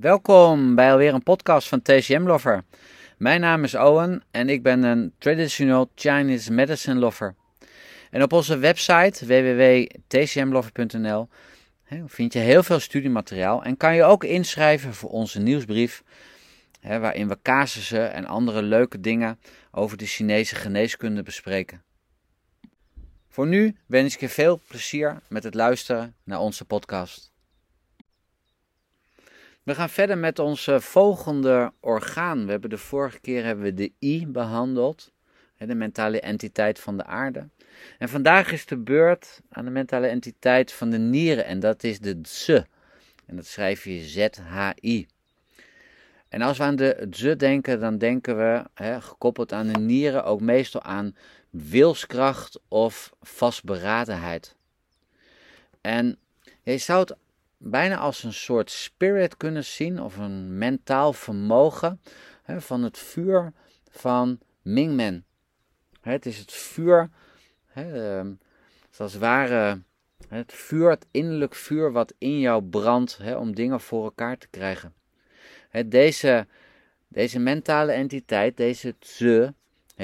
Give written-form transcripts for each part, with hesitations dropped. Welkom bij alweer een podcast van TCM Lover. Mijn naam is Owen en ik ben een traditional Chinese medicine lover. En op onze website www.tcmlover.nl vind je heel veel studiemateriaal en kan je ook inschrijven voor onze nieuwsbrief, waarin we casussen en andere leuke dingen over de Chinese geneeskunde bespreken. Voor nu wens ik je veel plezier met het luisteren naar onze podcast. We gaan verder met ons volgende orgaan. We hebben de vorige keer de I behandeld, de mentale entiteit van de aarde. En vandaag is de beurt aan de mentale entiteit van de nieren en dat is de Zhi. En dat schrijf je Z H Yi. En als we aan de Zhi denken, dan denken we, gekoppeld aan de nieren, ook meestal aan wilskracht of vastberadenheid. En je zou het bijna als een soort spirit kunnen zien of een mentaal vermogen van het vuur van Mingmen. Het is het vuur, zoals het ware, het vuur, het innerlijk vuur wat in jou brandt om dingen voor elkaar te krijgen. Deze mentale entiteit, deze Zhi,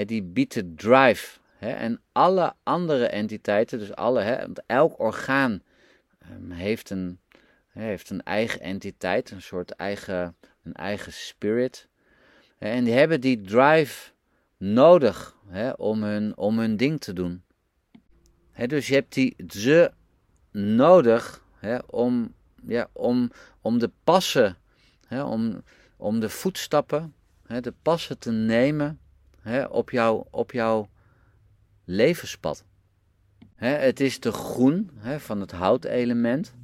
die biedt de drive. En alle andere entiteiten, dus want elk orgaan heeft een eigen entiteit, een soort eigen spirit. En die hebben die drive nodig om hun ding te doen. Dus je hebt die Zhi nodig om de passen, om de voetstappen, de passen te nemen op jouw levenspad. Het is de groen van het houtelement.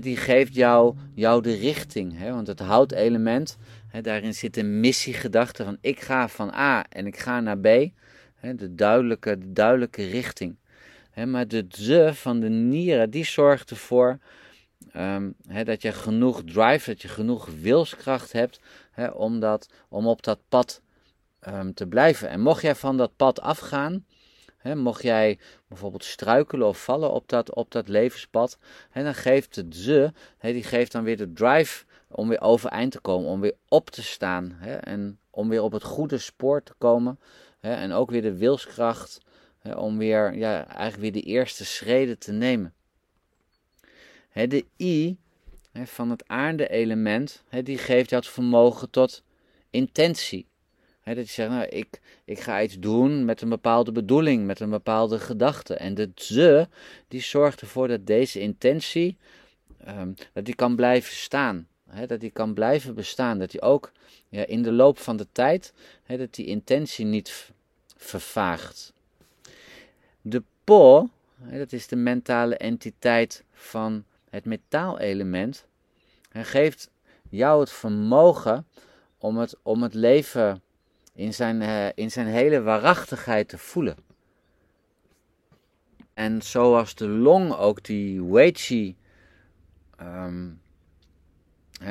Die geeft jou de richting. Want het houtelement, daarin zit een missiegedachte van ik ga van A en ik ga naar B. De duidelijke richting. Maar de Zhi van de nieren, die zorgt ervoor dat je genoeg drive, dat je genoeg wilskracht hebt om op dat pad te blijven. En mocht jij van dat pad afgaan, mocht jij bijvoorbeeld struikelen of vallen op dat levenspad, dan geeft de Zhi, die geeft dan weer de drive om weer overeind te komen, om weer op te staan en om weer op het goede spoor te komen en ook weer de wilskracht om weer, eigenlijk weer de eerste schreden te nemen. De I van het aarde-element, die geeft jou het vermogen tot intentie. Dat je zegt, nou, ik ga iets doen met een bepaalde bedoeling, met een bepaalde gedachte. En de Zhi, die zorgt ervoor dat deze intentie, dat die kan blijven staan. Dat die kan blijven bestaan. Dat die ook in de loop van de tijd, dat die intentie niet vervaagt. De Po, dat is de mentale entiteit van het metaalelement. Hij geeft jou het vermogen om het leven in zijn hele waarachtigheid te voelen. En zoals de long ook die Wei Qi,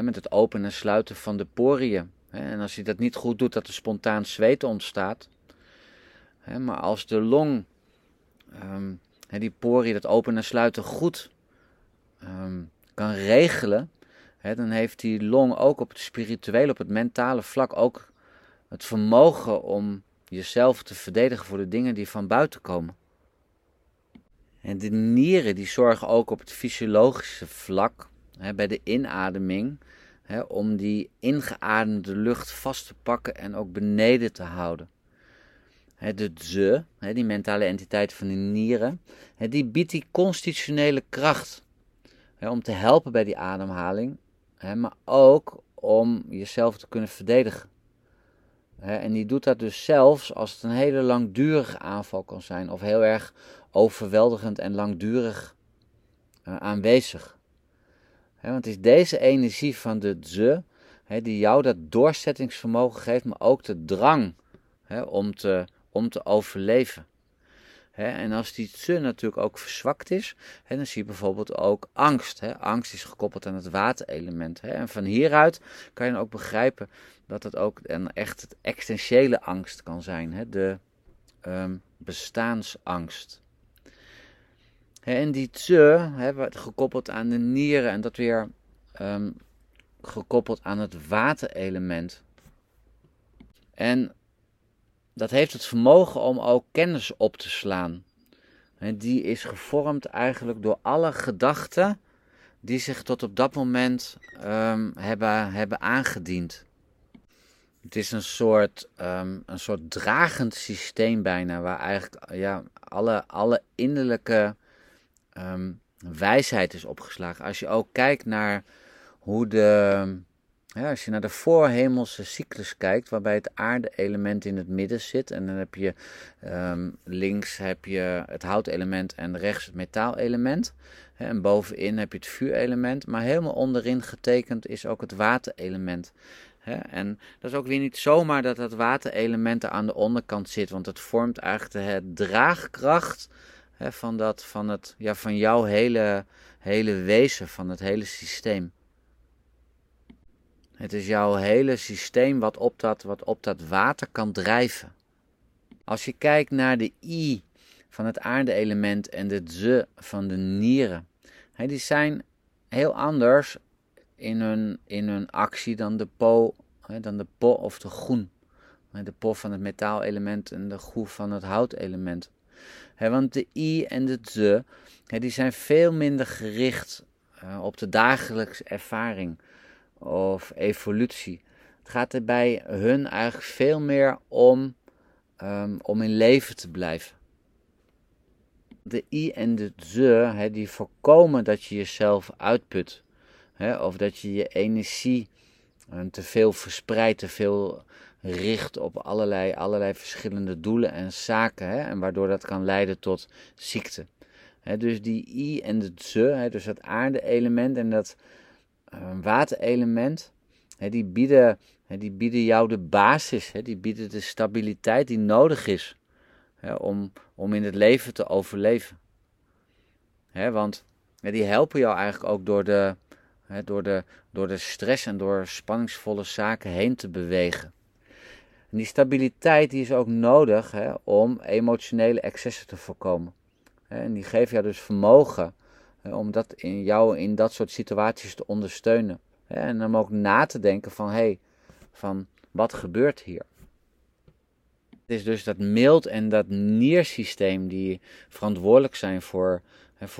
met het openen en sluiten van de poriën. En als je dat niet goed doet, dat er spontaan zweet ontstaat. Maar als de long, die poriën, dat openen en sluiten goed kan regelen, dan heeft die long ook op het spirituele, op het mentale vlak ook het vermogen om jezelf te verdedigen voor de dingen die van buiten komen. En de nieren die zorgen ook op het fysiologische vlak, bij de inademing, om die ingeademde lucht vast te pakken en ook beneden te houden. De Zhi, die mentale entiteit van de nieren, die biedt die constitutionele kracht om te helpen bij die ademhaling, maar ook om jezelf te kunnen verdedigen. En die doet dat dus zelfs als het een hele langdurige aanval kan zijn. Of heel erg overweldigend en langdurig aanwezig. Want het is deze energie van de Zhi die jou dat doorzettingsvermogen geeft. Maar ook de drang om te overleven. En als die Zhi natuurlijk ook verzwakt is. Dan zie je bijvoorbeeld ook angst. Angst is gekoppeld aan het waterelement. En van hieruit kan je dan ook begrijpen dat het ook echt het existentiële angst kan zijn. De bestaansangst. En die Zhi, gekoppeld aan de nieren. En dat weer gekoppeld aan het waterelement. En dat heeft het vermogen om ook kennis op te slaan. Die is gevormd eigenlijk door alle gedachten die zich tot op dat moment hebben aangediend. Het is een soort dragend systeem bijna, waar eigenlijk ja, alle innerlijke wijsheid is opgeslagen. Als je ook kijkt naar als je naar de voorhemelse cyclus kijkt, waarbij het aarde-element in het midden zit. En dan heb je links heb je het houtelement en rechts het metaalelement. En bovenin heb je het vuurelement. Maar helemaal onderin getekend is ook het waterelement. En dat is ook weer niet zomaar dat het waterelement er aan de onderkant zit. Want het vormt eigenlijk de draagkracht van jouw hele wezen, van het hele systeem. Het is jouw hele systeem wat op dat water kan drijven. Als je kijkt naar de I van het aarde-element en de Zhi van de nieren. Die zijn heel anders in hun actie dan de Po of de Groen. De Po van het metaalelement en de Groen van het houtelement. Want de I en de Zhi die zijn veel minder gericht op de dagelijkse ervaring of evolutie. Het gaat er bij hun eigenlijk veel meer om in leven te blijven. De I en de Ze, die voorkomen dat je jezelf uitput. Of dat je je energie te veel verspreidt, te veel richt op allerlei verschillende doelen en zaken. En waardoor dat kan leiden tot ziekte. Dus die I en de Ze, dus dat aarde-element en dat waterelement, die bieden jou de basis, die bieden de stabiliteit die nodig is om in het leven te overleven. Want die helpen jou eigenlijk ook door de stress en door spanningsvolle zaken heen te bewegen. En die stabiliteit die is ook nodig om emotionele excessen te voorkomen. En die geeft jou dus vermogen om dat in dat soort situaties te ondersteunen. En om ook na te denken van, wat gebeurt hier? Het is dus dat mild en dat niersysteem die verantwoordelijk zijn voor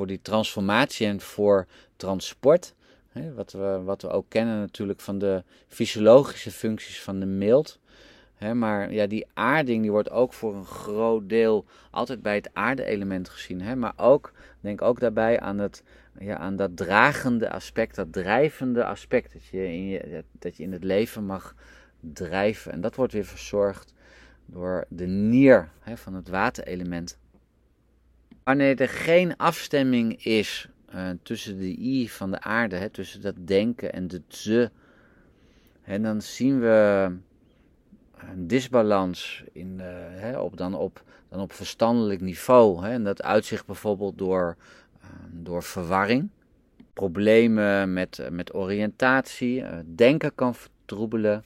die transformatie en voor transport. Wat we ook kennen natuurlijk van de fysiologische functies van de mild. Maar ja, die aarding die wordt ook voor een groot deel altijd bij het aarde-element gezien. Maar ook, denk ook daarbij aan dat dragende aspect, dat drijvende aspect. Dat je in het leven mag drijven. En dat wordt weer verzorgd door de nier van het waterelement. Wanneer er geen afstemming is tussen de I van de aarde, tussen dat denken en de Ze, dan zien we een disbalans op verstandelijk niveau. En dat uitzicht bijvoorbeeld door verwarring. Problemen met oriëntatie. Denken kan vertroebelen.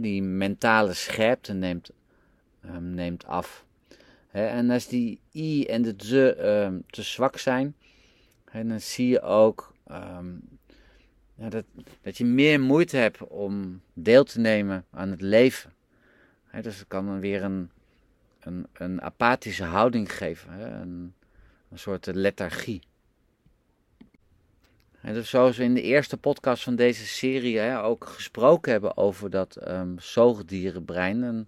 Die mentale scherpte neemt af. En als die I en de Ze te zwak zijn, dan zie je ook dat je meer moeite hebt om deel te nemen aan het leven. Dus het kan dan weer een apathische houding geven. Een soort lethargie. En dus zoals we in de eerste podcast van deze serie ook gesproken hebben over dat zoogdierenbrein.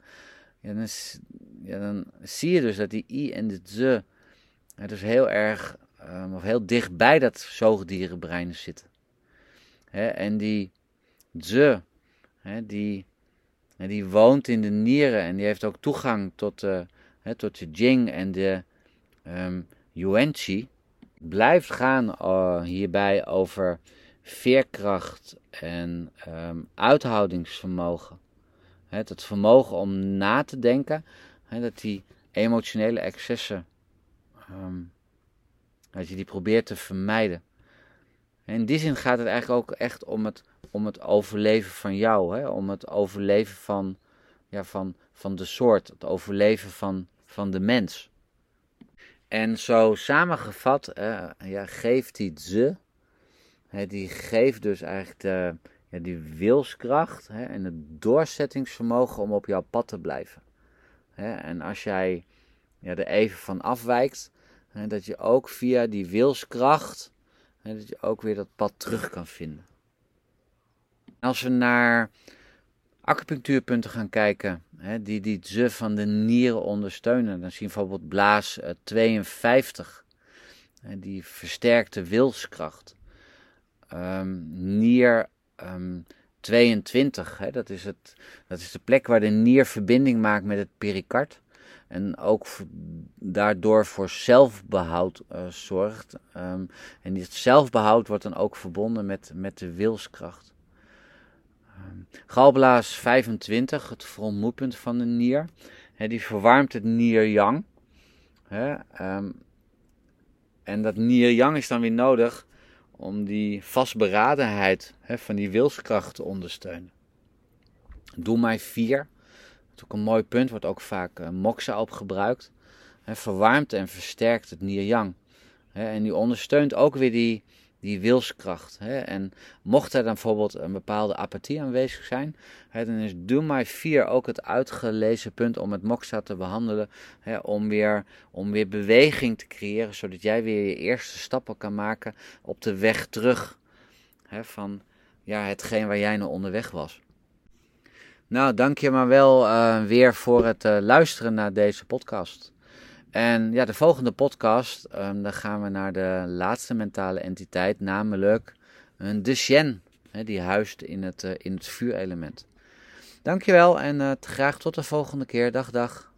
Dan zie je dus dat die I en de Ze dus heel erg of heel dicht bij dat zoogdierenbrein zitten. En die Ze, die woont in de nieren en die heeft ook toegang tot de Jing en de Yuan Qi. Blijft gaan hierbij over veerkracht en uithoudingsvermogen. Het vermogen om na te denken, dat die emotionele excessen, dat je die probeert te vermijden. In die zin gaat het eigenlijk ook echt om het overleven van jou. Om het overleven van de soort. Het overleven van de mens. En zo samengevat geeft die Ze Die geeft dus eigenlijk die wilskracht en het doorzettingsvermogen om op jouw pad te blijven. En als jij er even van afwijkt, dat je ook via die wilskracht, dat je ook weer dat pad terug kan vinden. Als we naar acupunctuurpunten gaan kijken, die Zhi van de nieren ondersteunen, dan zien we bijvoorbeeld blaas 52, die versterkte wilskracht. Nier 22, dat is de plek waar de nier verbinding maakt met het pericard. En ook daardoor voor zelfbehoud zorgt. En dit zelfbehoud wordt dan ook verbonden met de wilskracht. Galblaas 25, het vermoedpunt van de nier. Die verwarmt het nier-yang. En dat nier-yang is dan weer nodig om die vastberadenheid van die wilskracht te ondersteunen. Du Mai 4, dat is ook een mooi punt, wordt ook vaak moxa op gebruikt. Verwarmt en versterkt het nier-yang. En die ondersteunt ook weer die wilskracht. En mocht er dan bijvoorbeeld een bepaalde apathie aanwezig zijn, dan is Du Mai 4 ook het uitgelezen punt om het moxa te behandelen, om weer beweging te creëren, zodat jij weer je eerste stappen kan maken op de weg terug van hetgeen waar jij naar onderweg was. Nou, dank je maar wel weer voor het luisteren naar deze podcast. En de volgende podcast, dan gaan we naar de laatste mentale entiteit, namelijk de Shen. Die huist in het vuurelement. Dankjewel en graag tot de volgende keer. Dag.